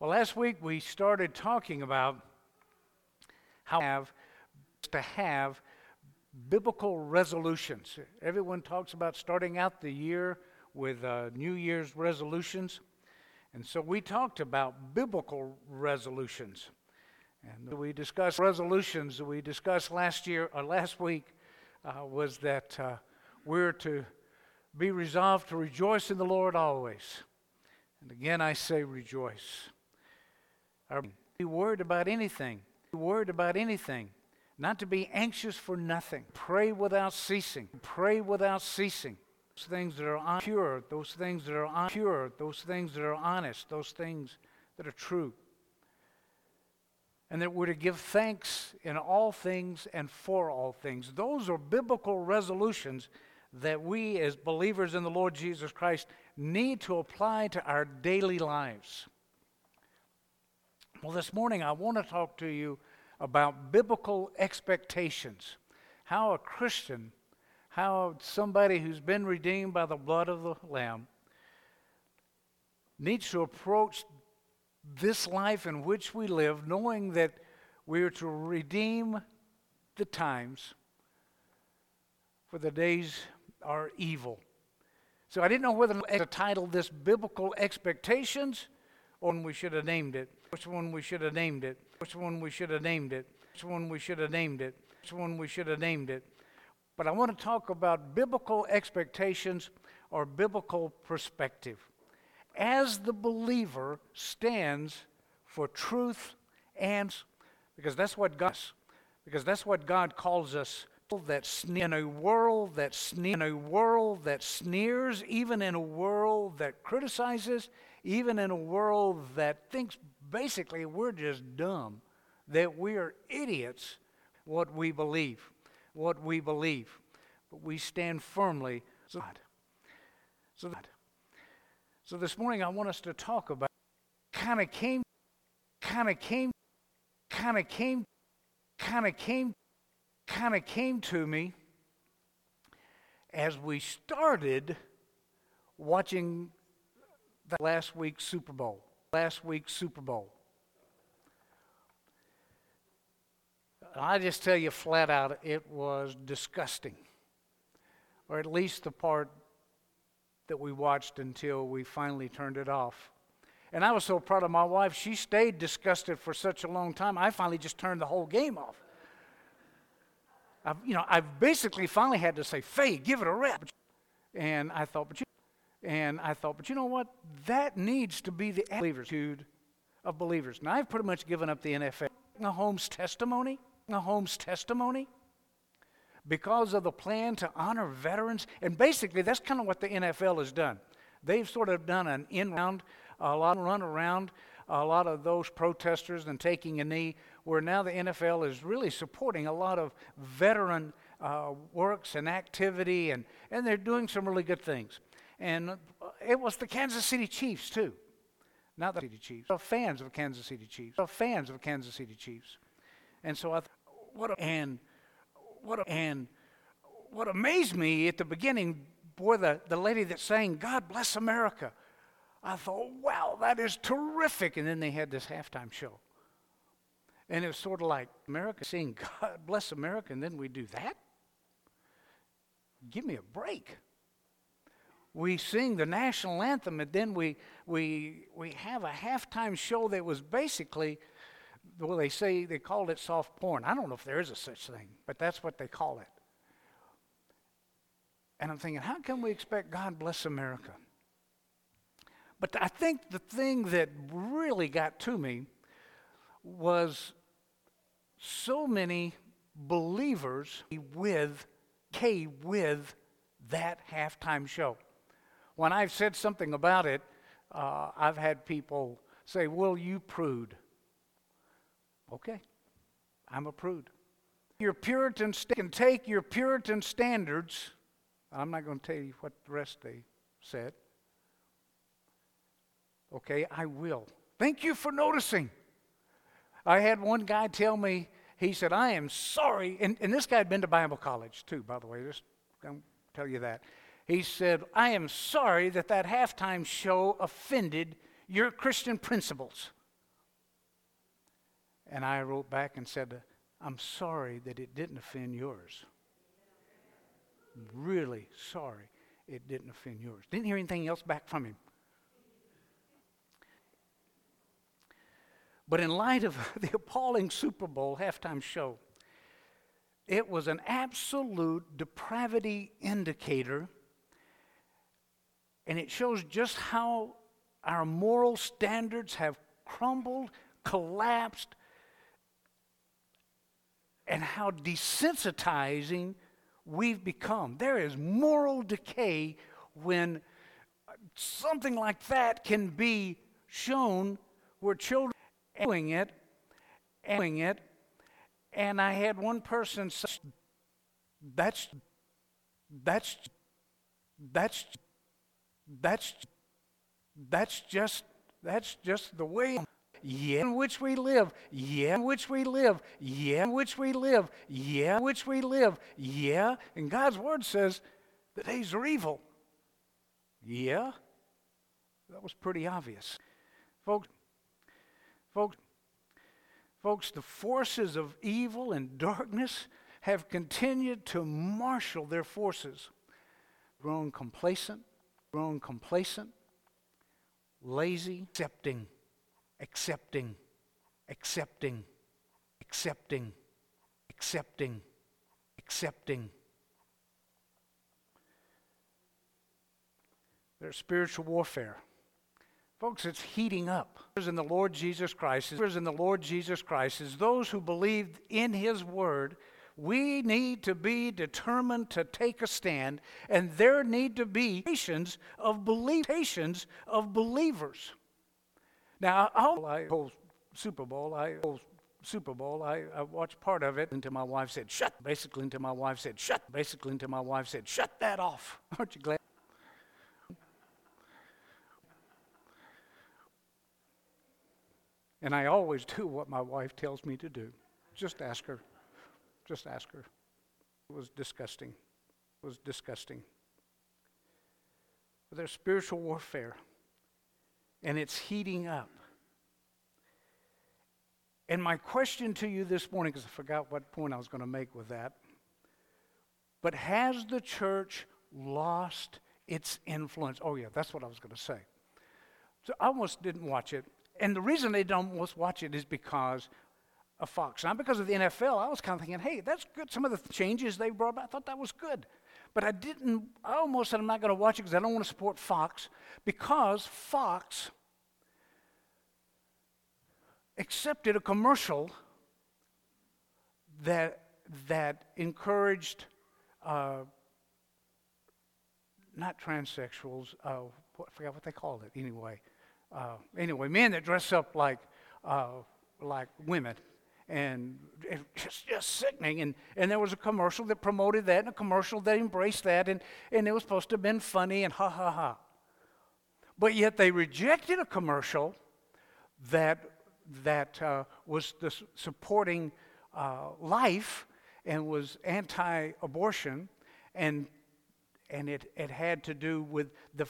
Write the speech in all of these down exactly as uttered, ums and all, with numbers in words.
Well, last week we started talking about how to have, to have biblical resolutions. Everyone talks about starting out the year with uh, New Year's resolutions. And so we talked about biblical resolutions. And we discussed resolutions that we discussed last year or last week uh, was that uh, we're to be resolved to rejoice in the Lord always. And again, I say rejoice. Are be worried about anything, be worried about anything, not to be anxious for nothing. Pray without ceasing, pray without ceasing. Those things that are pure, those things that are pure, those things that are honest, those things that are true. And that we're to give thanks in all things and for all things. Those are biblical resolutions that we as believers in the Lord Jesus Christ need to apply to our daily lives. Well, this morning I want to talk to you about biblical expectations. How a Christian, how somebody who's been redeemed by the blood of the Lamb needs to approach this life in which we live, knowing that we are to redeem the times, for the days are evil. So I didn't know whether to title this Biblical Expectations or we should have named it. Which one we should have named it. Which one we should have named it. Which one we should have named it. Which one we should have named it. But I want to talk about biblical expectations or biblical perspective. As the believer stands for truth and because that's what God because that's what God calls us. That sne- in a world that sne- in a world that sneers, even in a world that criticizes, even in a world that thinks basically we're just dumb, that we are idiots, what we believe, what we believe, but we stand firmly. So, so, so this morning I want us to talk about kind of came, kind of came, kind of came, kind of came. kind of came to me as we started watching the last week's Super Bowl. Last week's Super Bowl. I just tell you flat out, it was disgusting. Or at least the part that we watched until we finally turned it off. And I was so proud of my wife. She stayed disgusted for such a long time, I finally just turned the whole game off. I've, you know, I've basically finally had to say, "Faye, give it a rest." And I thought, but you, and I thought, but you know what? That needs to be the attitude of believers. Now I've pretty much given up the N F L. Mahomes' testimony, Mahomes' testimony, because of the plan to honor veterans, and basically that's kind of what the N F L has done. They've sort of done an in round, a lot of run around, a lot of those protesters and taking a knee, where now the N F L is really supporting a lot of veteran uh, works and activity, and, and they're doing some really good things. And it was the Kansas City Chiefs, too. Not the City Chiefs. Fans of Kansas City Chiefs. Fans of Kansas City Chiefs. And so I thought, what a, and what a, and what amazed me at the beginning, boy, the, the lady that sang, "God Bless America." I thought, wow, that is terrific. And then they had this halftime show. And it was sort of like America saying, "God bless America," and then we do that? Give me a break. We sing the national anthem, and then we we we have a halftime show that was basically, well, they say they called it soft porn. I don't know if there is a such thing, but that's what they call it. And I'm thinking, how can we expect God bless America? But I think the thing that really got to me was so many believers with K with that halftime show. When I've said something about it, uh, I've had people say, "Well, you prude." Okay, I'm a prude. Your Puritan st- can take your Puritan standards. I'm not going to tell you what the rest they said. Okay, I will. Thank you for noticing. I had one guy tell me, he said, "I am sorry," and, and this guy had been to Bible college too, by the way, just don't tell you that. He said, "I am sorry that that halftime show offended your Christian principles." And I wrote back and said, I'm sorry that it didn't offend yours. Really sorry it didn't offend yours. Didn't hear anything else back from him. But in light of the appalling Super Bowl halftime show, it was an absolute depravity indicator, and it shows just how our moral standards have crumbled, collapsed, and how desensitizing we've become. There is moral decay when something like that can be shown where children are doing it, and doing it, and I had one person say, that's, that's, that's, that's, that's just, that's just the way yeah, in which we live, yeah, in which we live, yeah, in which we live, yeah, in which we live, yeah. And God's Word says the days are evil. Yeah, that was pretty obvious. Folks, folks, folks, the forces of evil and darkness have continued to marshal their forces. Grown complacent, grown complacent, lazy, accepting. Accepting, accepting, accepting, accepting, accepting. There's spiritual warfare. Folks, it's heating up. In the Lord Jesus Christ, in the Lord Jesus Christ, as those who believe in His Word, we need to be determined to take a stand, and there need to be patience of belief, patience of believers. Now, I'll, I whole Super Bowl, I whole Super Bowl, I, I watched part of it until my wife said, shut, basically until my wife said, shut, basically until my wife said, shut that off. Aren't you glad? And I always do what my wife tells me to do. Just ask her. Just ask her. It was disgusting. It was disgusting. But there's spiritual warfare. And it's heating up. And my question to you this morning, because I forgot what point I was going to make with that, but has the church lost its influence? Oh yeah, that's what I was going to say. So I almost didn't watch it. And the reason they don't almost watch it is because of Fox. Not because of the N F L. I was kind of thinking, hey, that's good. Some of the changes they brought about, I thought that was good. But I didn't, I almost said I'm not going to watch it because I don't want to support Fox, because Fox accepted a commercial that that encouraged uh, not transsexuals, uh, I forgot what they called it anyway. Uh, anyway, men that dress up like uh, like women. And it was just sickening. And, and there was a commercial that promoted that and a commercial that embraced that. And, and it was supposed to have been funny and ha, ha, ha. But yet they rejected a commercial that that uh, was the supporting uh, life and was anti-abortion. And and it, it had to do with the,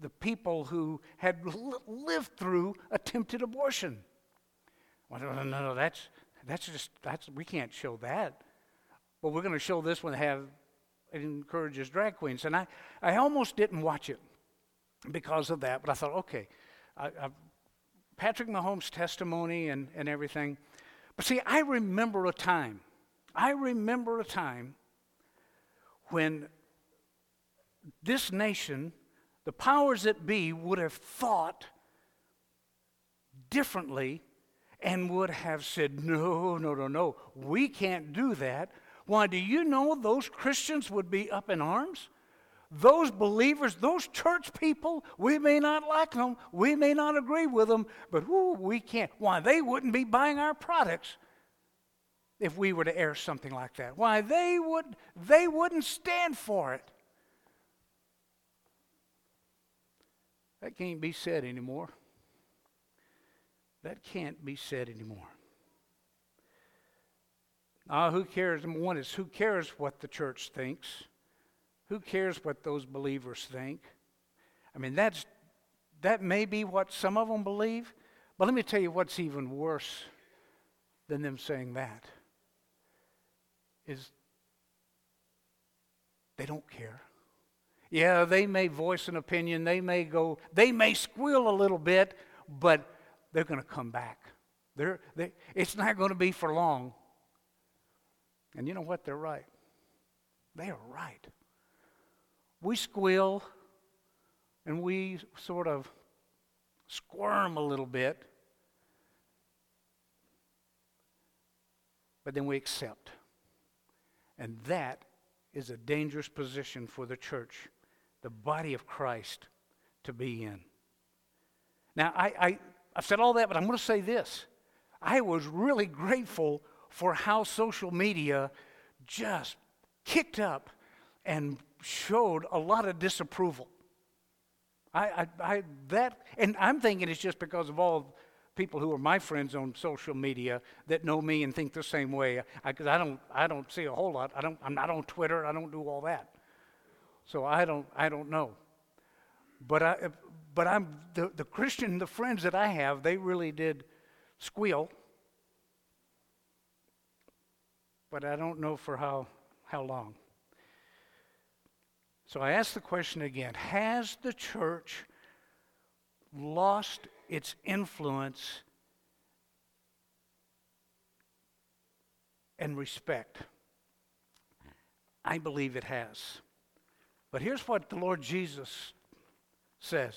the people who had lived through attempted abortion. Well, no, no, no, no, that's... That's just, that's we can't show that. But we're going to show this one that have, it encourages drag queens. And I, I almost didn't watch it because of that. But I thought, okay, I, I, Patrick Mahomes' testimony and, and everything. But see, I remember a time. I remember a time when this nation, the powers that be, would have thought differently and would have said, no, no, no, no, we can't do that. Why, do you know those Christians would be up in arms? Those believers, those church people, we may not like them, we may not agree with them, but ooh, we can't. Why, they wouldn't be buying our products if we were to air something like that. Why, they would, they wouldn't stand for it. That can't be said anymore. That can't be said anymore. Ah, who cares? Number one is, who cares what the church thinks? Who cares what those believers think? I mean, that's that may be what some of them believe, but let me tell you what's even worse than them saying that is they don't care. Yeah, they may voice an opinion, they may go, they may squeal a little bit, but they're going to come back. They're, they, it's not going to be for long. And you know what? They're right. They are right. We squeal and we sort of squirm a little bit, but then we accept. And that is a dangerous position for the church, the body of Christ, to be in. Now, I, I, I've said all that, but I'm going to say this. I was really grateful for how social media just kicked up and showed a lot of disapproval. I, I, I that, and I'm thinking it's just because of all people who are my friends on social media that know me and think the same way. Because I, I don't, I don't see a whole lot. I don't, I'm not on Twitter. I don't do all that. So I don't, I don't know. But I, but I'm the, the Christian, the friends that I have, they really did squeal. But I don't know for how, how long. So I ask the question again, has the church lost its influence and respect? I believe it has. But here's what the Lord Jesus says.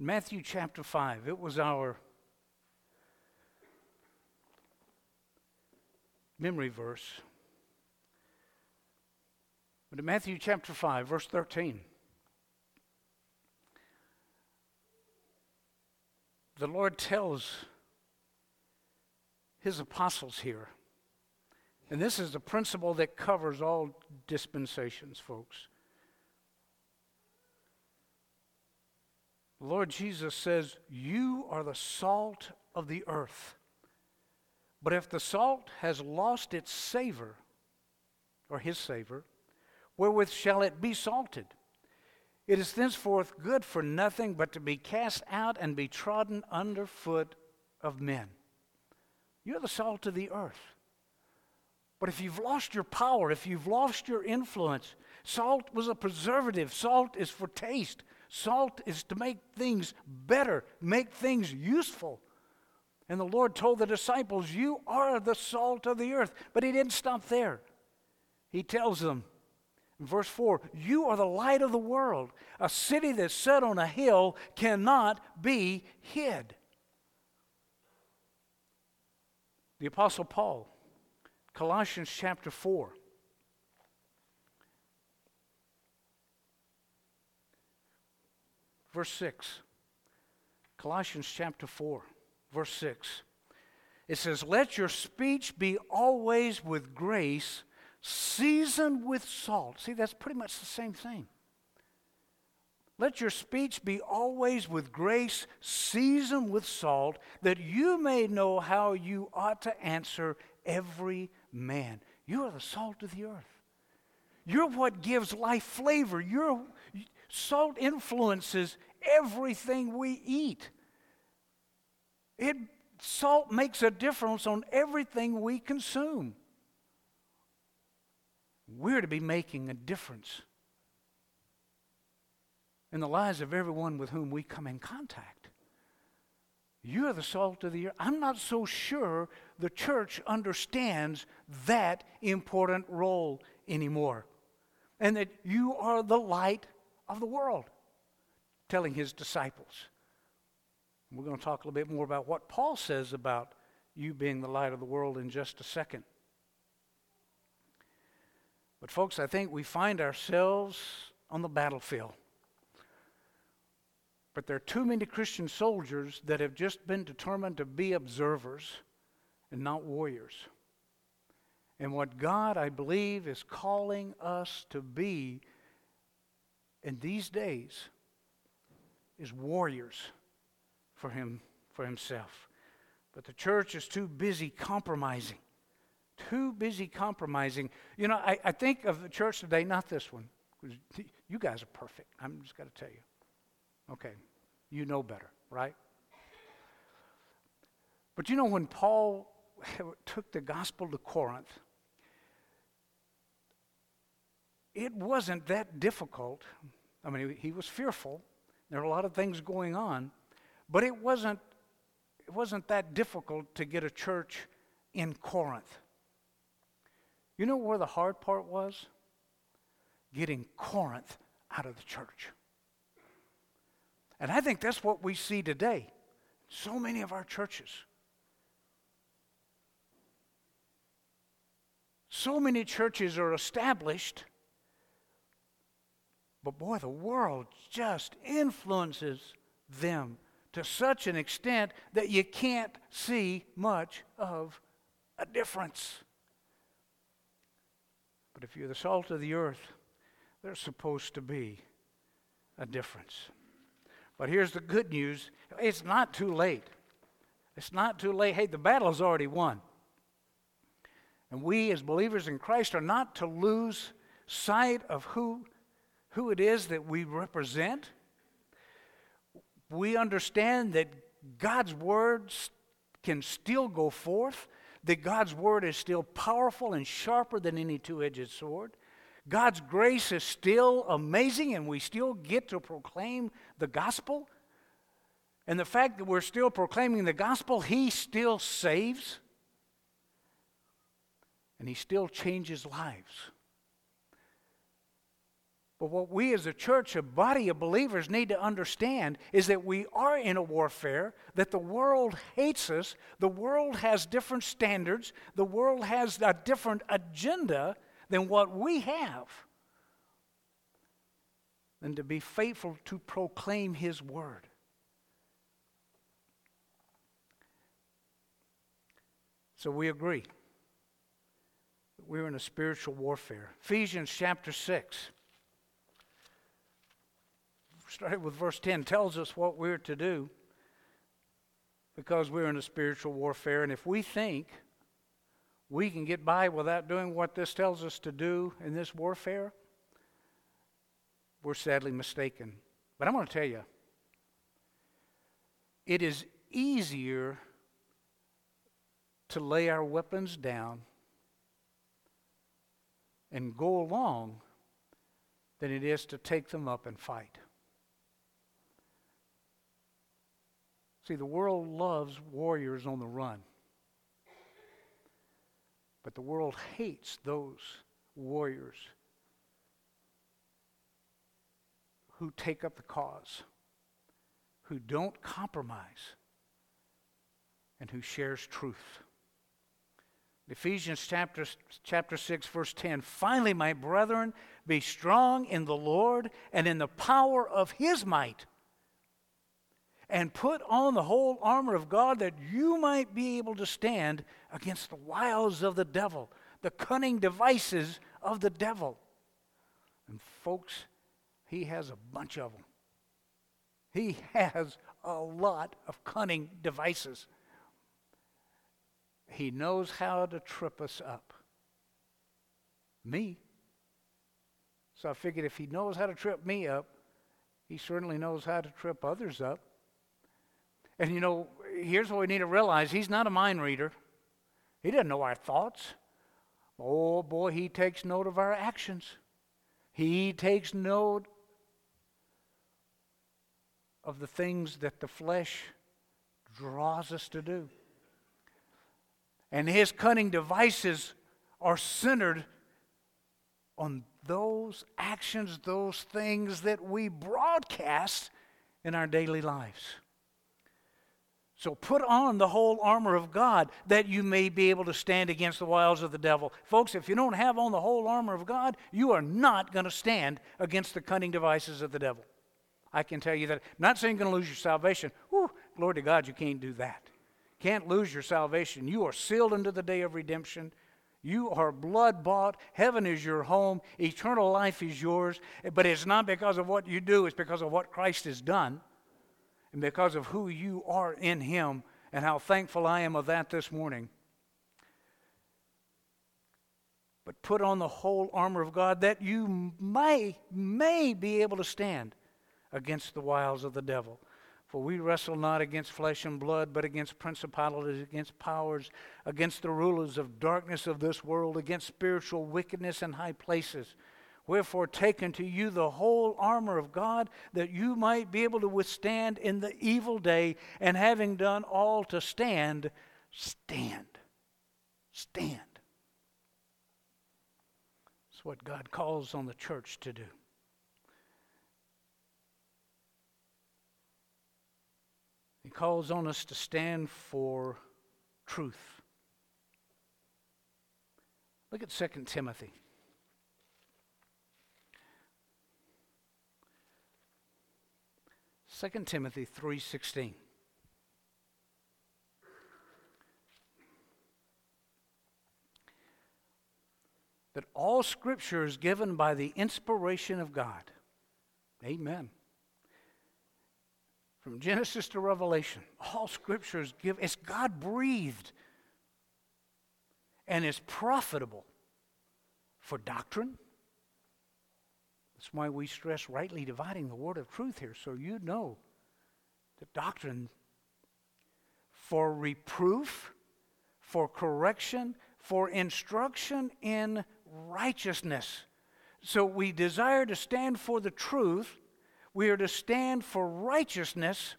In Matthew chapter five, it was our memory verse. But in Matthew chapter five, verse thirteen, the Lord tells his apostles here, and this is the principle that covers all dispensations, folks. The Lord Jesus says, "You are the salt of the earth. But if the salt has lost its savor, or his savor, wherewith shall it be salted? It is thenceforth good for nothing but to be cast out and be trodden under foot of men." You're the salt of the earth. But if you've lost your power, if you've lost your influence, salt was a preservative. Salt is for taste. Salt is to make things better, make things useful. And the Lord told the disciples, "You are the salt of the earth." But he didn't stop there. He tells them, verse four, "You are the light of the world. A city that's set on a hill cannot be hid." The Apostle Paul, Colossians chapter four. Verse six. Colossians chapter four, verse six. It says, "Let your speech be always with grace, seasoned with salt." See, that's pretty much the same thing. "Let your speech be always with grace, seasoned with salt, that you may know how you ought to answer every man." You are the salt of the earth. You're what gives life flavor. Your salt influences everything we eat. It, salt makes a difference on everything we consume. We're to be making a difference in the lives of everyone with whom we come in contact. You're the salt of the earth. I'm not so sure the church understands that important role anymore. And that you are the light of the world, telling his disciples. We're going to talk a little bit more about what Paul says about you being the light of the world in just a second. But folks, I think we find ourselves on the battlefield. But there are too many Christian soldiers that have just been determined to be observers and not warriors. And what God, I believe, is calling us to be in these days is warriors for him, for himself. But the church is too busy compromising. Too busy compromising. You know, I, I think of the church today, not this one. You guys are perfect. I'm just got to tell you. Okay, you know better, right? But you know, when Paul took the gospel to Corinth, it wasn't that difficult. I mean, he was fearful. There were a lot of things going on, but it wasn't it wasn't that difficult to get a church in Corinth. You know where the hard part was? Getting Corinth out of the church. And I think that's what we see today. So many of our churches. So many churches are established, but boy, the world just influences them to such an extent that you can't see much of a difference. But if you're the salt of the earth, there's supposed to be a difference. But here's the good news. It's not too late. It's not too late. Hey, the battle's already won. And we as believers in Christ are not to lose sight of who, who it is that we represent. We understand that God's word can still go forth, that God's word is still powerful and sharper than any two-edged sword. God's grace is still amazing, and we still get to proclaim the gospel. And the fact that we're still proclaiming the gospel, He still saves. And He still changes lives. But what we as a church, a body of believers, need to understand is that we are in a warfare, that the world hates us, the world has different standards, the world has a different agenda than what we have. And to be faithful to proclaim His word. So we agree. We're in a spiritual warfare. Ephesians chapter six, starting with verse ten, tells us what we're to do because we're in a spiritual warfare. And if we think we can get by without doing what this tells us to do in this warfare, we're sadly mistaken. But I'm going to tell you, it is easier to lay our weapons down and go along than it is to take them up and fight. See, the world loves warriors on the run, but the world hates those warriors who take up the cause, who don't compromise, and who shares truth. Ephesians chapter, chapter six, verse ten, "Finally, my brethren, be strong in the Lord and in the power of His might, and put on the whole armor of God that you might be able to stand against the wiles of the devil," the cunning devices of the devil. And folks, he has a bunch of them. He has a lot of cunning devices. He knows how to trip us up. Me. So I figured if he knows how to trip me up, he certainly knows how to trip others up. And you know, here's what we need to realize. He's not a mind reader. He doesn't know our thoughts. Oh boy, he takes note of our actions. He takes note of the things that the flesh draws us to do. And his cunning devices are centered on those actions, those things that we broadcast in our daily lives. So put on the whole armor of God that you may be able to stand against the wiles of the devil. Folks, if you don't have on the whole armor of God, you are not going to stand against the cunning devices of the devil. I can tell you that. Not saying you're going to lose your salvation. Whew, glory to God, you can't do that. Can't lose your salvation. You are sealed unto the day of redemption. You are blood-bought. Heaven is your home. Eternal life is yours. But it's not because of what you do. It's because of what Christ has done and because of who you are in Him, and how thankful I am of that this morning. But put on the whole armor of God that you may, may be able to stand against the wiles of the devil. For we wrestle not against flesh and blood, but against principalities, against powers, against the rulers of darkness of this world, against spiritual wickedness in high places. Wherefore take unto you the whole armor of God, that you might be able to withstand in the evil day, and having done all to stand, stand. Stand. That's what God calls on the church to do. He calls on us to stand for truth. Look at Second Timothy. Second Timothy three sixteen. That all Scripture is given by the inspiration of God. Amen. From Genesis to Revelation, all Scripture is given. It's God-breathed and is profitable for doctrine. That's why we stress rightly dividing the word of truth here, so you know the doctrine, for reproof, for correction, for instruction in righteousness. So we desire to stand for the truth. We are to stand for righteousness.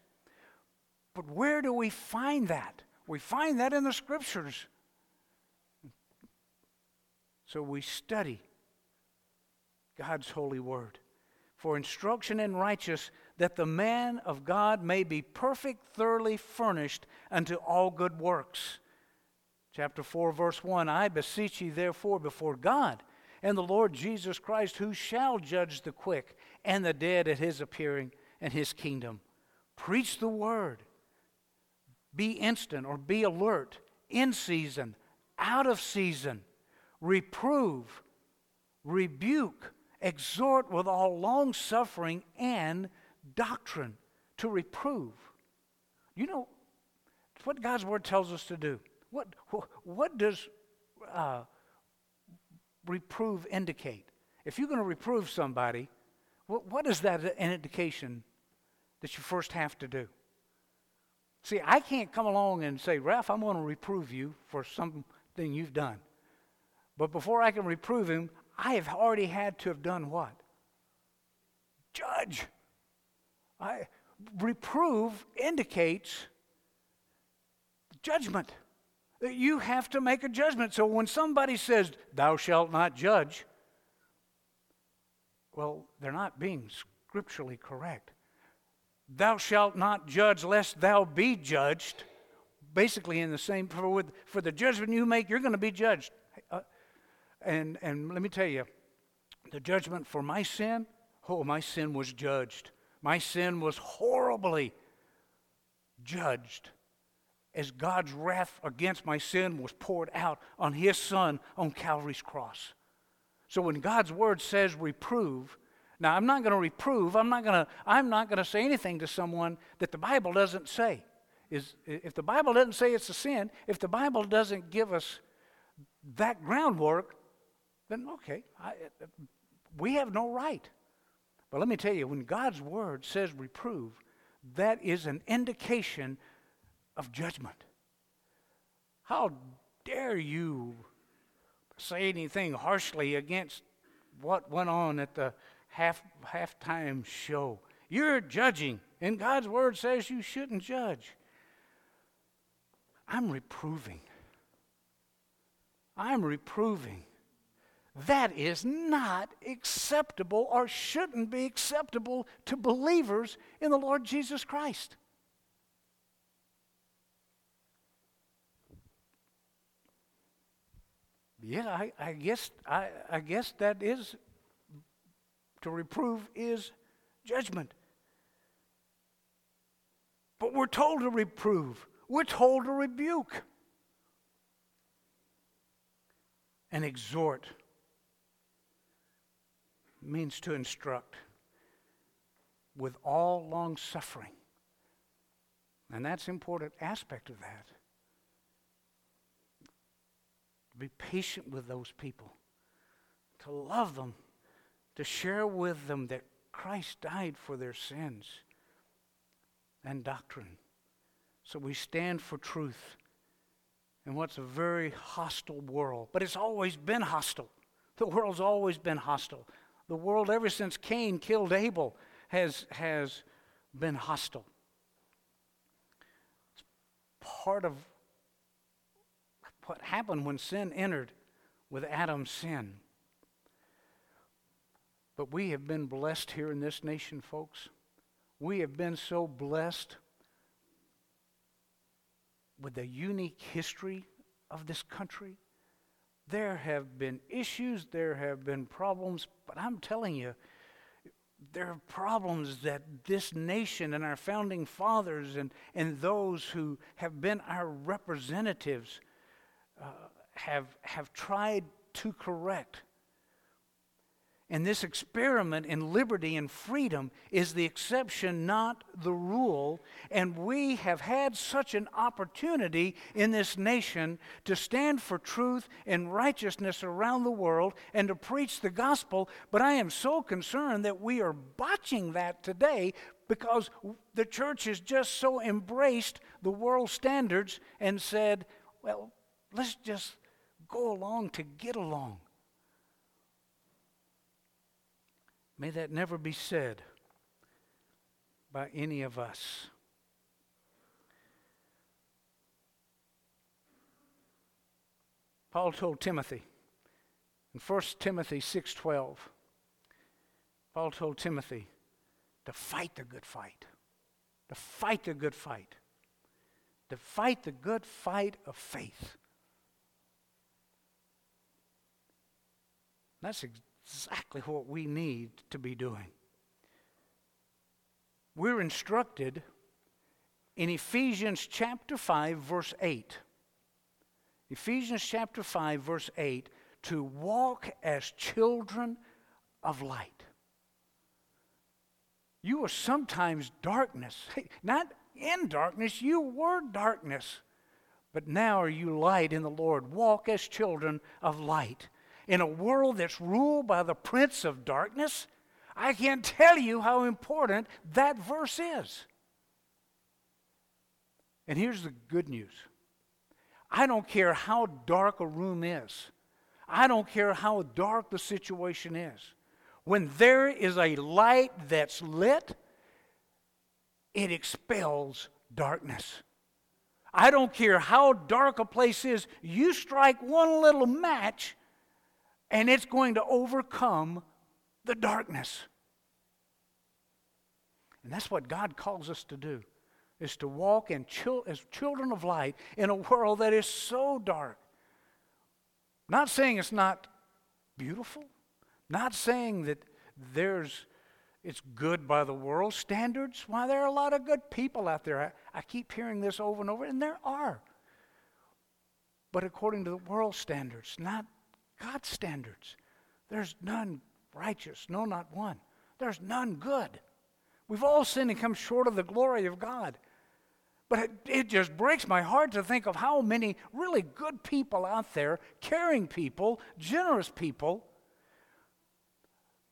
But where do we find that? We find that in the Scriptures. So we study God's holy word, for instruction in righteousness, that the man of God may be perfect, thoroughly furnished unto all good works. Chapter four, verse one, I beseech ye therefore before God and the Lord Jesus Christ, who shall judge the quick and the dead at his appearing and his kingdom. Preach the word. Be instant, or be alert, in season, out of season. Reprove, rebuke, exhort with all long-suffering and doctrine, to reprove. You know, it's what God's Word tells us to do. What what does uh, reprove indicate? If you're going to reprove somebody, what, what is that an indication that you first have to do? See, I can't come along and say, Ralph, I'm going to reprove you for something you've done. But before I can reprove him, I have already had to have done what? Judge. I, reprove indicates judgment. You have to make a judgment. So when somebody says, thou shalt not judge, well, they're not being scripturally correct. Thou shalt not judge lest thou be judged. Basically in the same, for, with, for the judgment you make, you're going to be judged. Uh, And and let me tell you, the judgment for my sin, oh, my sin was judged. My sin was horribly judged as God's wrath against my sin was poured out on his Son on Calvary's cross. So when God's Word says reprove, now I'm not going to reprove, I'm not going to I'm not going to say anything to someone that the Bible doesn't say. Is if the Bible doesn't say it's a sin, if the Bible doesn't give us that groundwork, then okay, I, we have no right. But let me tell you, when God's Word says reprove, that is an indication of judgment. How dare you say anything harshly against what went on at the half halftime show? You're judging, and God's Word says you shouldn't judge. I'm reproving. I'm reproving. That is not acceptable, or shouldn't be acceptable to believers in the Lord Jesus Christ. Yeah, I, I guess I, I guess that is, to reprove is judgment. But we're told to reprove. We're told to rebuke and exhort. Means to instruct with all long suffering. And that's an important aspect of that. Be patient with those people, to love them, to share with them that Christ died for their sins. than doctrine. So we stand for truth in what's a very hostile world. But it's always been hostile. The world's always been hostile. The world, ever since Cain killed Abel, has, has been hostile. It's part of what happened when sin entered with Adam's sin. But we have been blessed here in this nation, folks. We have been so blessed with the unique history of this country. There have been issues, there have been problems, but I'm telling you, there are problems that this nation and our founding fathers and, and those who have been our representatives uh, have, have tried to correct. And this experiment in liberty and freedom is the exception, not the rule. And we have had such an opportunity in this nation to stand for truth and righteousness around the world and to preach the gospel. But I am so concerned that we are botching that today because the church has just so embraced the world standards and said, well, let's just go along to get along. May that never be said by any of us. Paul told Timothy in First Timothy six twelve, Paul told Timothy to fight the good fight, to fight the good fight, to fight the good fight of faith. That's exactly. Exactly what we need to be doing. We're instructed in Ephesians chapter five, verse eight. Ephesians chapter five, verse eight, to walk as children of light. You were sometimes darkness. Hey, not in darkness, you were darkness. But now are you light in the Lord. Walk as children of light. In a world that's ruled by the prince of darkness, I can't tell you how important that verse is. And here's the good news. I don't care how dark a room is. I don't care how dark the situation is. When there is a light that's lit, it expels darkness. I don't care how dark a place is. You strike one little match, and it's going to overcome the darkness. And that's what God calls us to do, is to walk in chil- as children of light in a world that is so dark. Not saying it's not beautiful. Not saying that there's it's good by the world standards. Why, there are a lot of good people out there. I, I keep hearing this over and over, and there are. But according to the world standards, not God's standards. There's none righteous, no, not one. There's none good. We've all sinned and come short of the glory of God. But it, it just breaks my heart to think of how many really good people out there, caring people, generous people,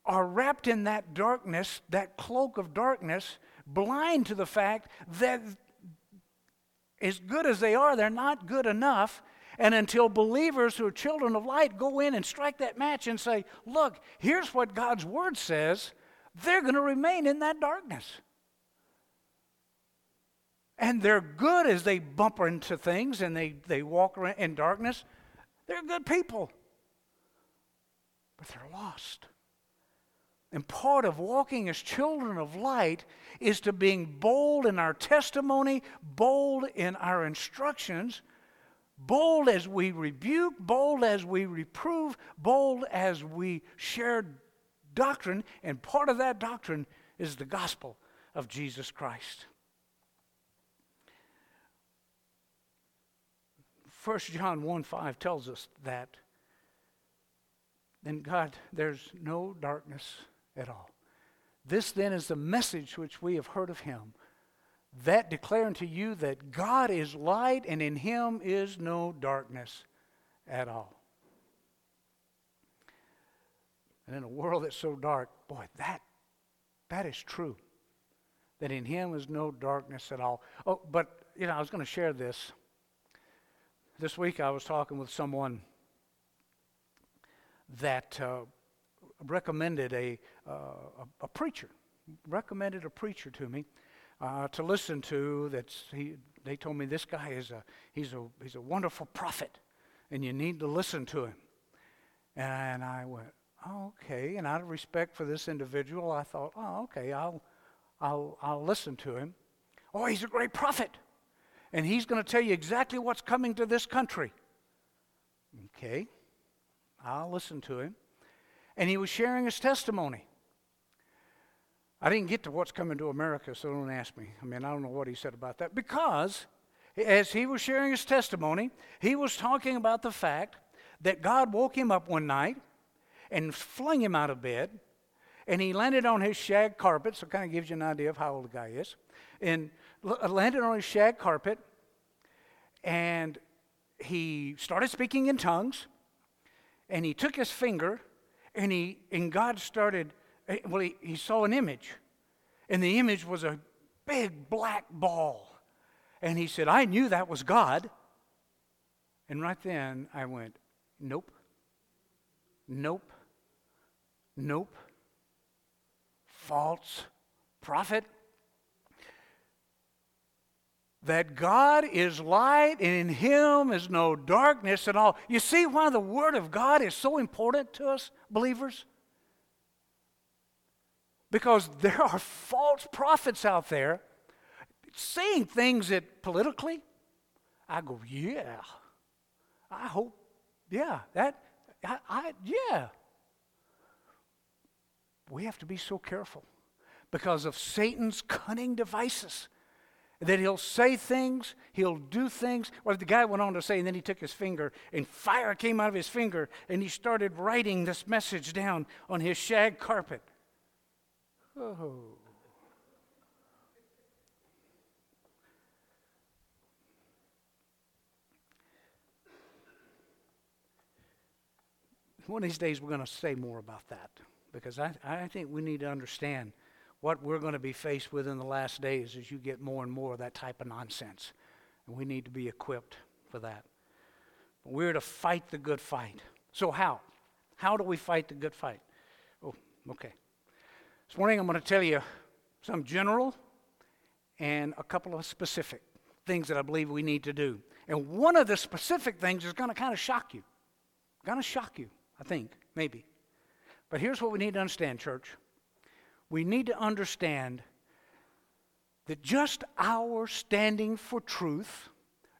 are wrapped in that darkness, that cloak of darkness, blind to the fact that as good as they are, they're not good enough. And until believers who are children of light go in and strike that match and say, look, here's what God's word says, they're going to remain in that darkness. And they're good as they bump into things and they, they walk around in darkness. They're good people. But they're lost. And part of walking as children of light is to being bold in our testimony, bold in our instructions, bold as we rebuke, bold as we reprove, bold as we share doctrine, and part of that doctrine is the gospel of Jesus Christ. First John one five tells us that in God there's no darkness at all. This then is the message which we have heard of him, that declaring to you that God is light and in him is no darkness at all. And in a world that's so dark, boy, that, that is true. that in him is no darkness at all. Oh, but, you know, I was going to share this. This week I was talking with someone that uh, recommended a, uh, a a preacher, recommended a preacher to me uh, to listen to. That's he. They told me this guy is a he's a he's a wonderful prophet, and you need to listen to him. And I went, oh, okay. And out of respect for this individual, I thought, oh, okay, I'll I'll I'll listen to him. Oh, he's a great prophet. And he's going to tell you exactly what's coming to this country. Okay, I'll listen to him. And he was sharing his testimony. I didn't get to what's coming to America, so don't ask me. I mean, I don't know what he said about that. Because as he was sharing his testimony, he was talking about the fact that God woke him up one night and flung him out of bed. And he landed on his shag carpet, so it kind of gives you an idea of how old the guy is. And landed on his shag carpet, and he started speaking in tongues, and he took his finger, and he and God started, well, he, he saw an image, and the image was a big black ball. And he said, I knew that was God. And right then I went, nope, nope, nope, false prophet. That God is light, and in him is no darkness at all. You see why the Word of God is so important to us, believers? Because there are false prophets out there saying things that politically, I go, yeah, I hope, yeah, that, I, I yeah. We have to be so careful because of Satan's cunning devices. That he'll say things, he'll do things. Well, the guy went on to say, and then he took his finger, and fire came out of his finger, and he started writing this message down on his shag carpet. Oh. One of these days we're going to say more about that, because I, I think we need to understand what we're going to be faced with in the last days is you get more and more of that type of nonsense. And we need to be equipped for that. But we're to fight the good fight. So how? How do we fight the good fight? Oh, okay. This morning I'm going to tell you some general and a couple of specific things that I believe we need to do. And one of the specific things is going to kind of shock you. Going to shock you, I think, maybe. But here's what we need to understand, church. We need to understand that just our standing for truth,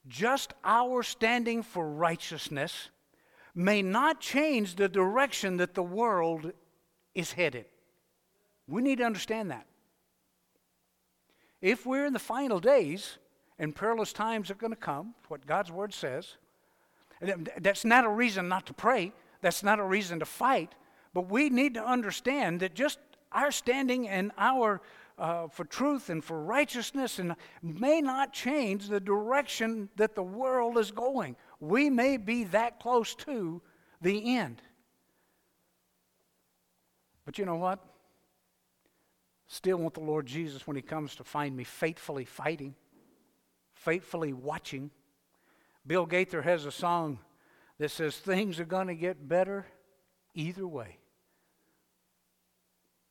just our standing for righteousness, may not change the direction that the world is headed. We need to understand that. If we're in the final days and perilous times are going to come, what God's Word says, that's not a reason not to pray. That's not a reason to fight. But we need to understand that just our standing and our uh, for truth and for righteousness and may not change the direction that the world is going. We may be that close to the end. But you know what? Still want the Lord Jesus when he comes to find me faithfully fighting, faithfully watching. Bill Gaither has a song that says, things are going to get better either way.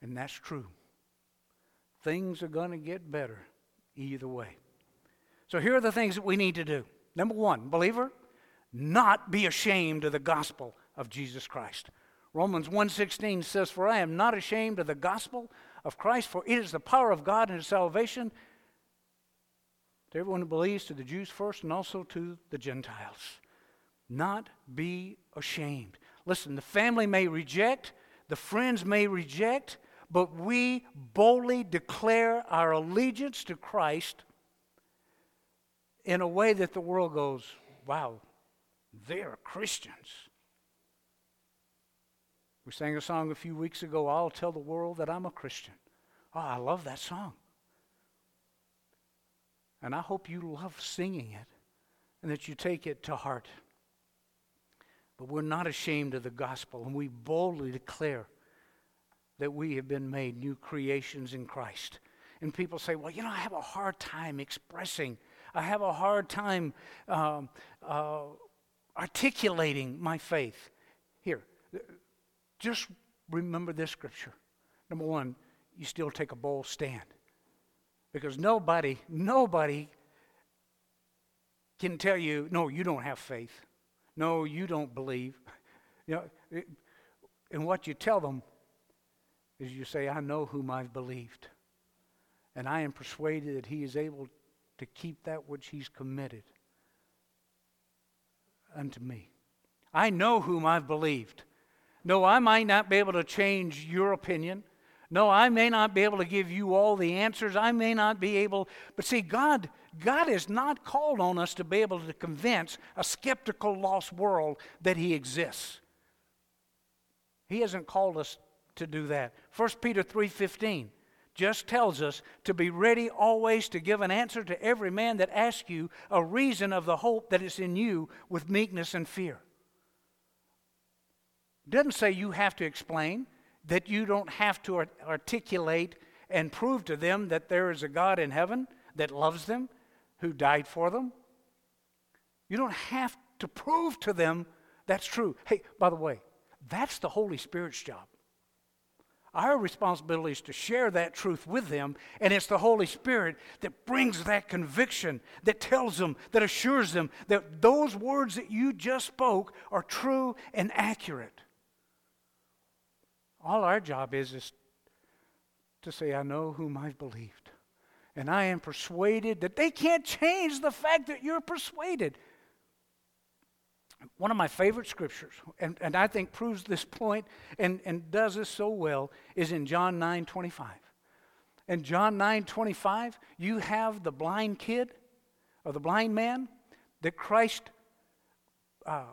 And that's true. Things are going to get better either way. So here are the things that we need to do. Number one, believer, not be ashamed of the gospel of Jesus Christ. Romans one sixteen says, for I am not ashamed of the gospel of Christ, for it is the power of God and his salvation to everyone who believes, to the Jews first and also to the Gentiles. Not be ashamed. Listen, the family may reject, the friends may reject, but we boldly declare our allegiance to Christ in a way that the world goes, wow, they're Christians. We sang a song a few weeks ago, I'll tell the world that I'm a Christian. Oh, I love that song. And I hope you love singing it and that you take it to heart. But we're not ashamed of the gospel, and we boldly declare that we have been made new creations in Christ. and people say, well, you know, I have a hard time expressing. I have a hard time um, uh, articulating my faith. Here, just remember this scripture. Number one, you still take a bold stand. Because nobody, nobody can tell you, no, you don't have faith. No, you don't believe. You know, it, and what you tell them is you say, I know whom I've believed. And I am persuaded that he is able to keep that which he's committed unto me. I know whom I've believed. No, I might not be able to change your opinion. No, I may not be able to give you all the answers. I may not be able, but see, God, God has not called on us to be able to convince a skeptical, lost world that he exists. He hasn't called us to do that. First Peter three fifteen just tells us to be ready always to give an answer to every man that asks you a reason of the hope that is in you with meekness and fear. It doesn't say you have to explain, that you don't have to art- articulate and prove to them that there is a God in heaven that loves them, who died for them. You don't have to prove to them that's true. Hey, by the way, that's the Holy Spirit's job. Our responsibility is to share that truth with them, and it's the Holy Spirit that brings that conviction, that tells them, that assures them that those words that you just spoke are true and accurate. All our job is is to say, I know whom I've believed, and I am persuaded that they can't change the fact that you're persuaded. One of my favorite scriptures, and, and I think proves this point and, and does this so well, is in John nine twenty-five. In John nine twenty-five, you have the blind kid or the blind man that Christ uh,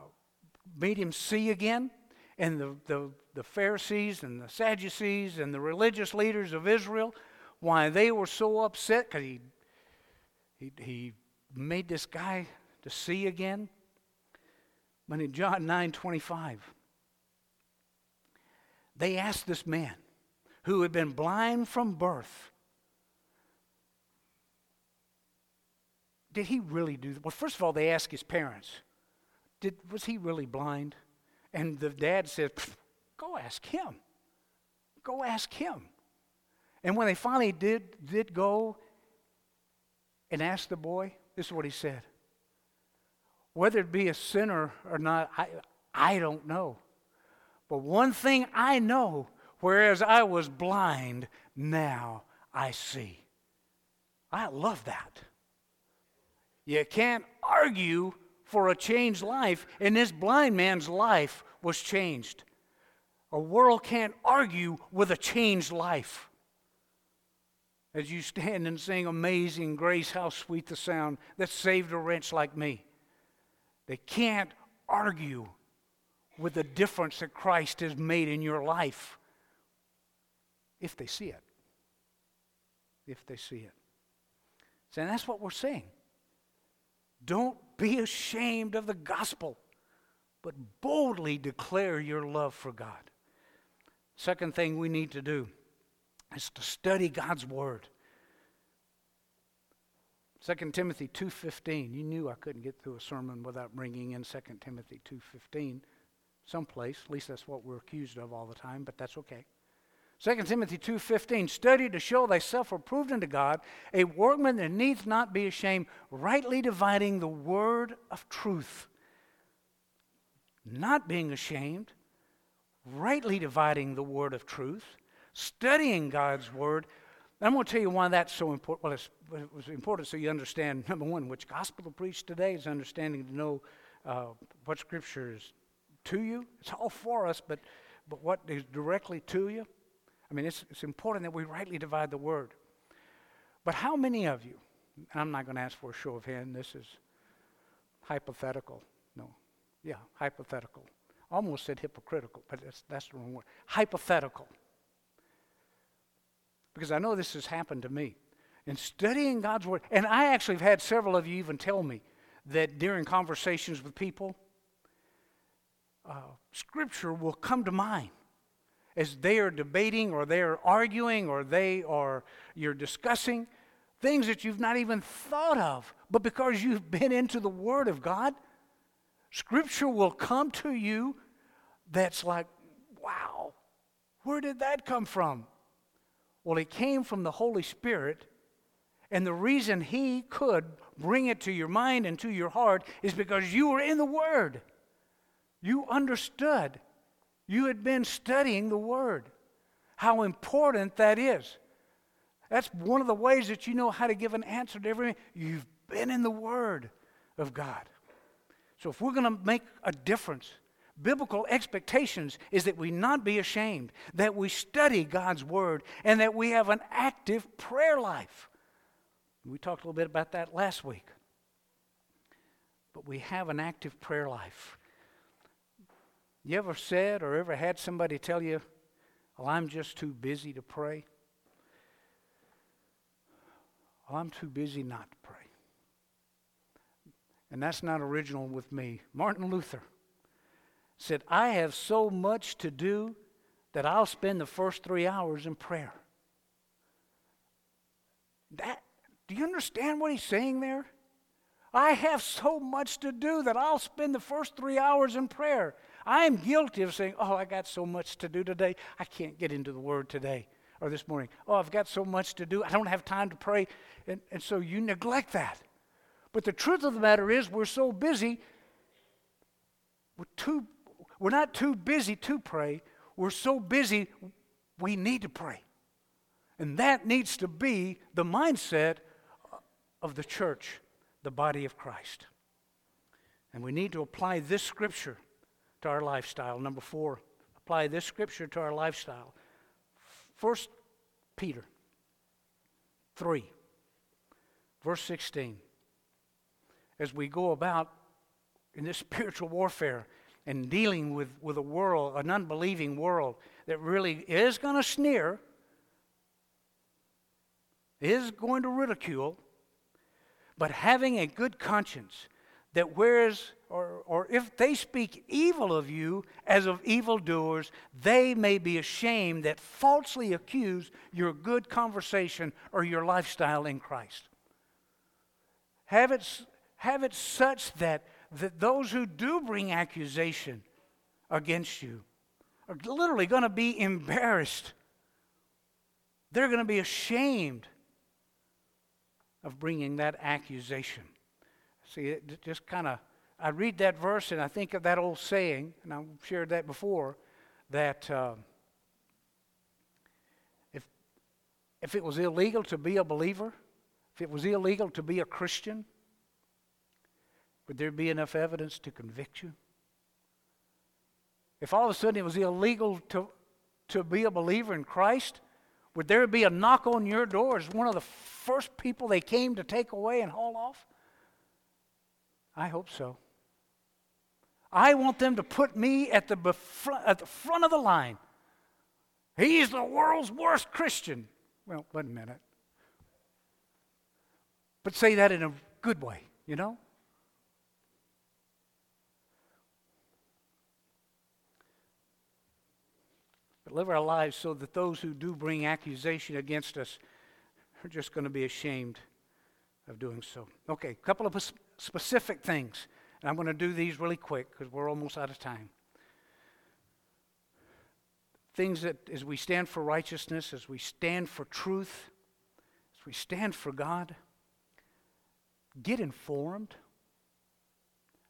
made him see again. And the, the, the Pharisees and the Sadducees and the religious leaders of Israel, why they were so upset because he, he, he made this guy to see again. But in John nine twenty-five, they asked this man who had been blind from birth, did he really do that? Well, first of all, they asked his parents, did was he really blind? And the dad said, go ask him. Go ask him. And when they finally did, did go and ask the boy, this is what he said. Whether it be a sinner or not, I, I don't know. But one thing I know, whereas I was blind, now I see. I love that. You can't argue for a changed life, and this blind man's life was changed. A world can't argue with a changed life. As you stand and sing Amazing Grace, how sweet the sound that saved a wretch like me. They can't argue with the difference that Christ has made in your life if they see it. If they see it. So, and that's what we're saying. Don't be ashamed of the gospel, but boldly declare your love for God. Second thing we need to do is to study God's word. Second Timothy two fifteen. You knew I couldn't get through a sermon without bringing in Second Timothy two fifteen someplace. At least that's what we're accused of all the time, but that's okay. Second Timothy two fifteen, study to show thyself approved unto God, a workman that needs not be ashamed, rightly dividing the word of truth. Not being ashamed, rightly dividing the word of truth, studying God's word. And I'm going to tell you why that's so important. Well, it's, it was important so you understand, number one, which gospel to preach today is understanding to know uh, what Scripture is to you. It's all for us, but, but what is directly to you. I mean, it's, it's important that we rightly divide the word. But how many of you, and I'm not going to ask for a show of hand, this is hypothetical. No, yeah, hypothetical. Almost said hypocritical, but that's, that's the wrong word. Hypothetical. Because I know this has happened to me. In studying God's word, and I actually have had several of you even tell me that during conversations with people, uh, Scripture will come to mind. as they are debating or they are arguing or they are you're discussing things that you've not even thought of. But because you've been into the Word of God, Scripture will come to you that's like, wow, where did that come from? Well, it came from the Holy Spirit, and the reason He could bring it to your mind and to your heart is because you were in the Word. You understood. You had been studying the Word. How important that is. That's one of the ways that you know how to give an answer to everything. You've been in the Word of God. So if we're going to make a difference, biblical expectations is that we not be ashamed, that we study God's Word, and that we have an active prayer life. We talked a little bit about that last week. But we have an active prayer life. You ever said or ever had somebody tell you, well, I'm just too busy to pray? Well, I'm too busy not to pray. And that's not original with me. Martin Luther said, I have so much to do that I'll spend the first three hours in prayer. That, do you understand what he's saying there? I have so much to do that I'll spend the first three hours in prayer. I am guilty of saying, oh, I got so much to do today, I can't get into the Word today or this morning. Oh, I've got so much to do, I don't have time to pray. And, and so you neglect that. But the truth of the matter is we're so busy, we're, too, we're not too busy to pray. We're so busy we need to pray. And that needs to be the mindset of the church, the body of Christ. And we need to apply this scripture to our lifestyle. Number four, apply this scripture to our lifestyle. First Peter three, verse sixteen. As we go about in this spiritual warfare and dealing with, with a world, an unbelieving world that really is going to sneer, is going to ridicule, but having a good conscience that whereas or, or if they speak evil of you as of evildoers, they may be ashamed that falsely accuse your good conversation or your lifestyle in Christ. Have it, have it such that, that those who do bring accusation against you are literally going to be embarrassed. They're going to be ashamed of bringing that accusation. See, it just kind of, I read that verse and I think of that old saying, and I've shared that before, that uh, if if it was illegal to be a believer, if it was illegal to be a Christian, would there be enough evidence to convict you? If all of a sudden it was illegal to, to be a believer in Christ, would there be a knock on your door as one of the first people they came to take away and haul off? I hope so. I want them to put me at the, befri- at the front of the line. He's the world's worst Christian. Well, wait a minute. But say that in a good way, you know? But live our lives so that those who do bring accusation against us are just going to be ashamed of doing so. Okay, a couple of us. Specific things, and I'm going to do these really quick because we're almost out of time. Things that as we stand for righteousness, as we stand for truth, as we stand for God, get informed.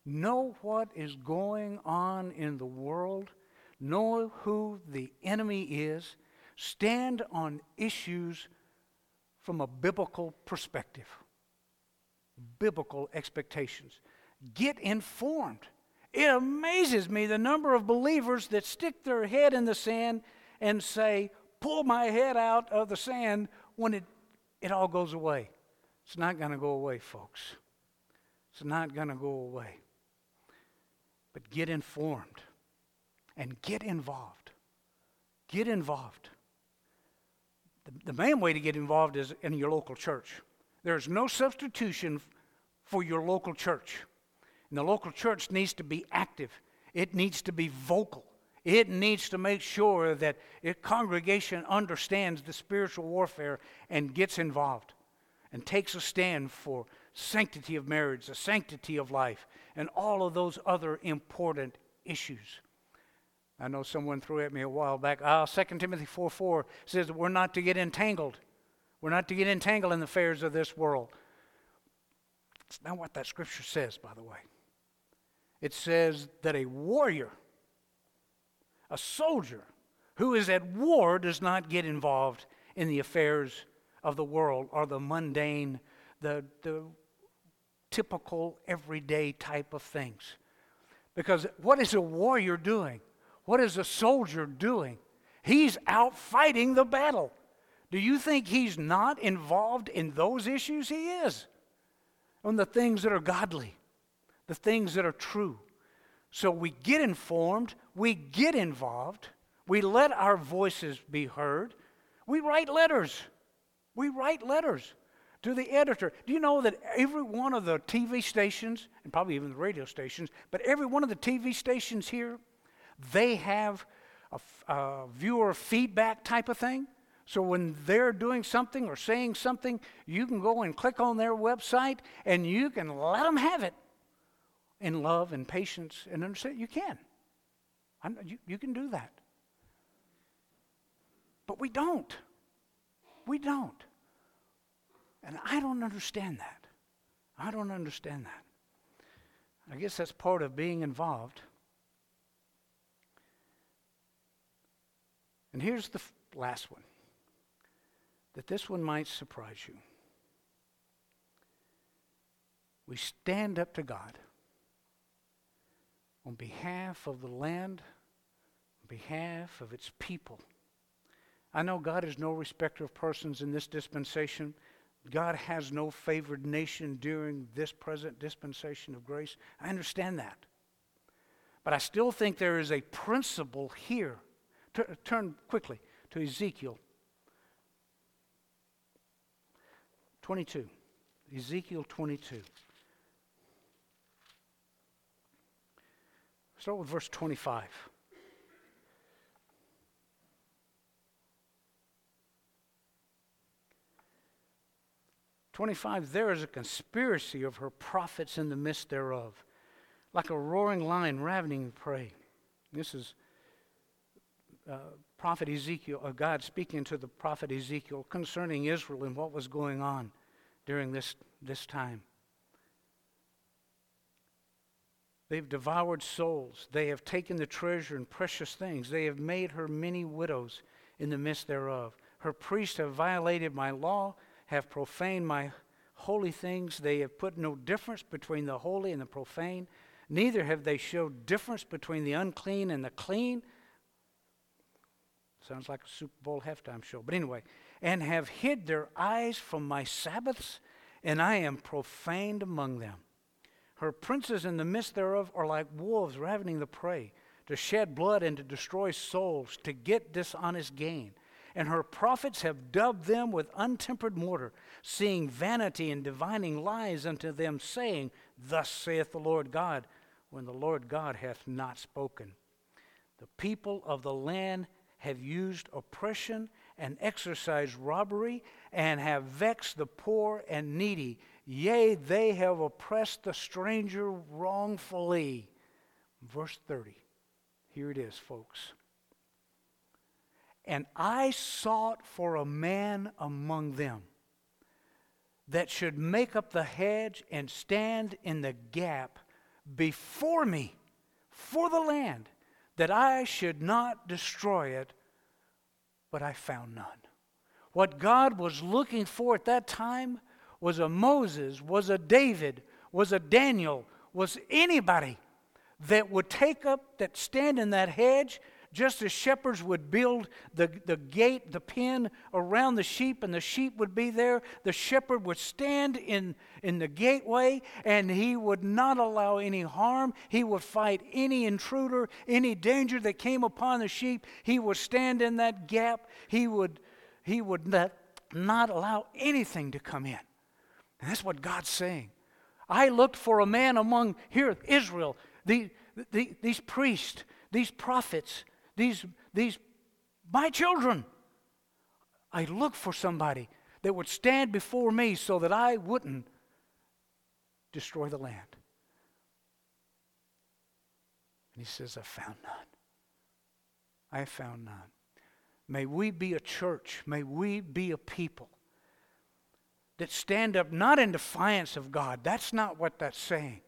Know what is going on in the world. Know who the enemy is. Stand on issues from a biblical perspective. Biblical expectations. Get informed. It amazes me the number of believers that stick their head in the sand and say, pull my head out of the sand when it, it all goes away. It's not going to go away, folks. It's not going to go away. But get informed and get involved. Get involved. The, the main way to get involved is in your local church. There's no substitution for your local church. And the local church needs to be active. It needs to be vocal. It needs to make sure that the congregation understands the spiritual warfare and gets involved and takes a stand for sanctity of marriage, the sanctity of life, and all of those other important issues. I know someone threw at me a while back, ah, Second Timothy four four says that we're not to get entangled. We're not to get entangled in the affairs of this world. It's not what that scripture says, by the way. It says that a warrior, a soldier who is at war does not get involved in the affairs of the world or the mundane, the, the typical everyday type of things. Because what is a warrior doing? What is a soldier doing? He's out fighting the battle. Do you think he's not involved in those issues? He is. On the things that are godly, the things that are true. So we get informed, we get involved, we let our voices be heard, we write letters. We write letters to the editor. Do you know that every one of the T V stations, and probably even the radio stations, but every one of the T V stations here, they have a, a viewer feedback type of thing? So when they're doing something or saying something, you can go and click on their website and you can let them have it in love and patience and understand. You can. I'm, you, you can do that. But we don't. We don't. And I don't understand that. I don't understand that. I guess that's part of being involved. And here's the f- last one. That this one might surprise you. We stand up to God on behalf of the land, on behalf of its people. I know God is no respecter of persons in this dispensation. God has no favored nation during this present dispensation of grace. I understand that. But I still think there is a principle here. T- turn quickly to Ezekiel twenty-two. Ezekiel twenty-two. Start with verse twenty-five. twenty-five, there is a conspiracy of her prophets in the midst thereof, like a roaring lion ravening the prey. This is uh, prophet Ezekiel, uh, God speaking to the prophet Ezekiel concerning Israel and what was going on during this, this time. They've devoured souls. They have taken the treasure and precious things. They have made her many widows in the midst thereof. Her priests have violated my law, have profaned my holy things. They have put no difference between the holy and the profane. Neither have they showed difference between the unclean and the clean. Sounds like a Super Bowl halftime show. But anyway, and have hid their eyes from my Sabbaths, and I am profaned among them. Her princes in the midst thereof are like wolves ravening the prey, to shed blood and to destroy souls, to get dishonest gain. And her prophets have dubbed them with untempered mortar, seeing vanity and divining lies unto them, saying, Thus saith the Lord God, when the Lord God hath not spoken. The people of the land have used oppression and exercised robbery, and have vexed the poor and needy. Yea, they have oppressed the stranger wrongfully. Verse thirty. Here it is, folks. And I sought for a man among them that should make up the hedge and stand in the gap before me for the land, that I should not destroy it, but I found none. What God was looking for at that time was a Moses, was a David, was a Daniel, was anybody that would take up, that stand in that hedge. Just as shepherds would build the, the gate, the pen around the sheep, and the sheep would be there, the shepherd would stand in, in the gateway, and he would not allow any harm. He would fight any intruder, any danger that came upon the sheep. He would stand in that gap. He would, he would not, not allow anything to come in. And that's what God's saying. I looked for a man among, here, Israel, the, the, these priests, these prophets, these, these, my children. I looked for somebody that would stand before me so that I wouldn't destroy the land. And he says, I found none. I found none. May we be a church. May we be a people that stand up not in defiance of God. That's not what that's saying.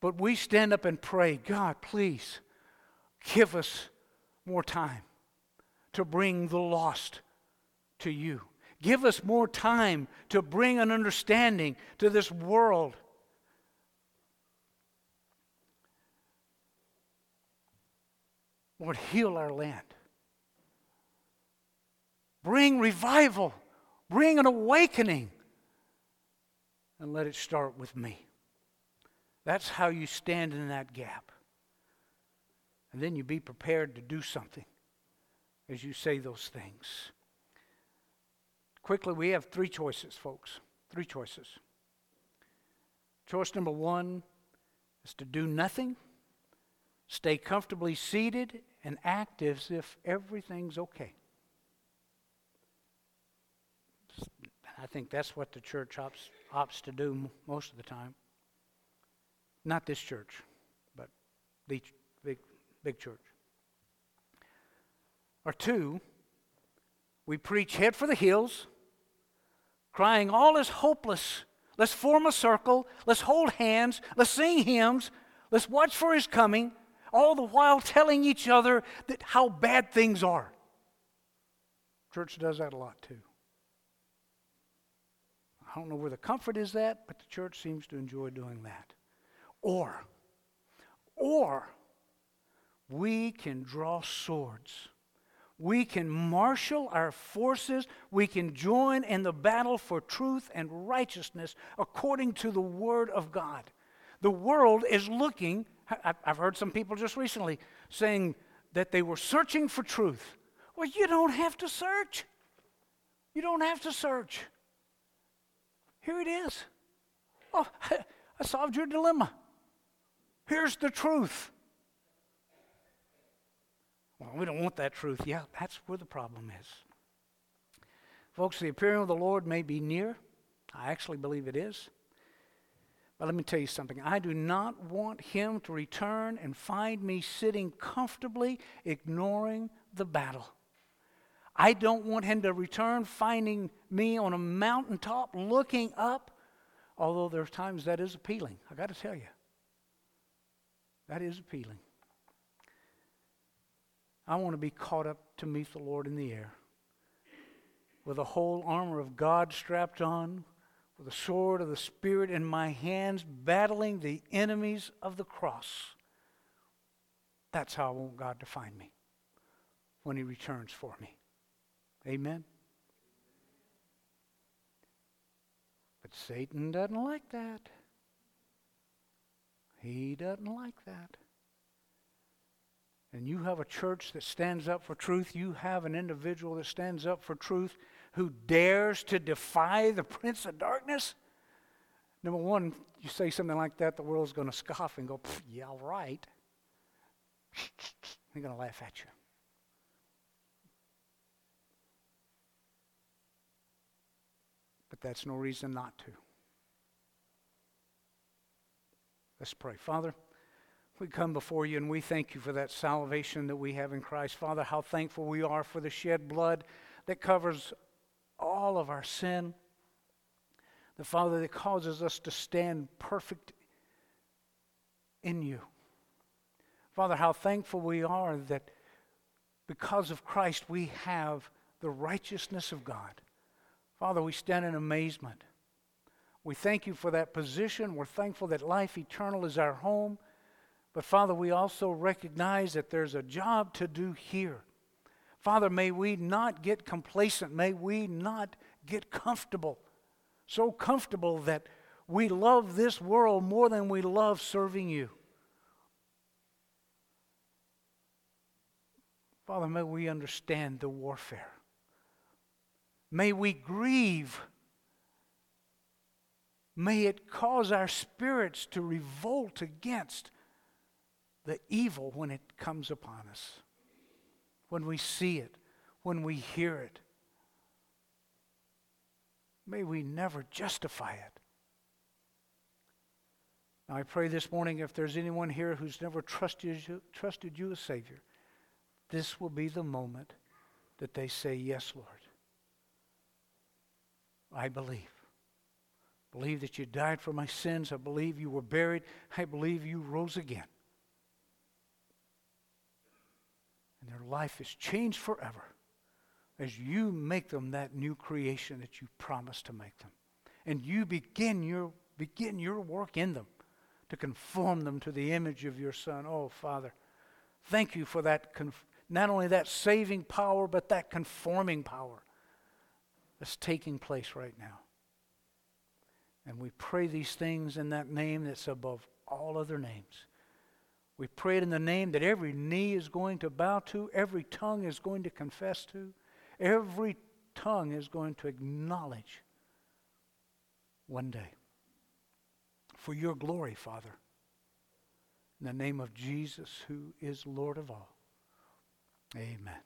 But we stand up and pray, God, please give us more time to bring the lost to you. Give us more time to bring an understanding to this world. Lord, heal our land. Bring revival. Bring an awakening. And let it start with me. That's how you stand in that gap. And then you be prepared to do something as you say those things. Quickly, we have three choices, folks. Three choices. Choice number one is to do nothing, stay comfortably seated, and act as if everything's okay. I think that's what the church opts, opts to do most of the time. Not this church, but the big, big church. Or two, we preach head for the hills, crying, all is hopeless. Let's form a circle. Let's hold hands. Let's sing hymns. Let's watch for his coming. All the while telling each other that how bad things are. Church does that a lot too. I don't know where the comfort is at, but the church seems to enjoy doing that. Or, or we can draw swords. We can marshal our forces. We can join in the battle for truth and righteousness according to the Word of God. The world is looking. I've heard some people just recently saying that they were searching for truth. Well, you don't have to search. You don't have to search. Here it is. Oh, I solved your dilemma. Here's the truth. Well, we don't want that truth. Yeah, that's where the problem is. Folks, the appearing of the Lord may be near. I actually believe it is. But let me tell you something. I do not want him to return and find me sitting comfortably, ignoring the battle. I don't want him to return finding me on a mountaintop looking up, although there are times that is appealing. I got to tell you, that is appealing. I want to be caught up to meet the Lord in the air with a whole armor of God strapped on, with the sword of the Spirit in my hands, battling the enemies of the cross. That's how I want God to find me when he returns for me. Amen? But Satan doesn't like that. He doesn't like that. And you have a church that stands up for truth. You have an individual that stands up for truth who dares to defy the prince of darkness. Number one, you say something like that, the world's going to scoff and go, yeah, all right. They're going to laugh at you. But that's no reason not to. Let's pray. Father, we come before you and we thank you for that salvation that we have in Christ. Father, how thankful we are for the shed blood that covers all of our sin. The Father that causes us to stand perfect in you. Father, how thankful we are that because of Christ we have the righteousness of God. Father, we stand in amazement. We thank you for that position. We're thankful that life eternal is our home. But, Father, we also recognize that there's a job to do here. Father, may we not get complacent. May we not get comfortable. So comfortable that we love this world more than we love serving you. Father, may we understand the warfare. May we grieve. May it cause our spirits to revolt against the evil when it comes upon us. when we see it, when we hear it. May we never justify it. Now, I pray this morning, if there's anyone here who's never trusted you, trusted you as Savior, this will be the moment that they say, yes, Lord, I believe. I believe that you died for my sins. I believe you were buried. I believe you rose again. And their life is changed forever as you make them that new creation that you promised to make them. And you begin your, begin your work in them to conform them to the image of your Son. Oh, Father, thank you for that, conf- not only that saving power, but that conforming power that's taking place right now. And we pray these things in that name that's above all other names. We pray it in the name that every knee is going to bow to, every tongue is going to confess to, every tongue is going to acknowledge one day. For your glory, Father, in the name of Jesus, who is Lord of all. Amen.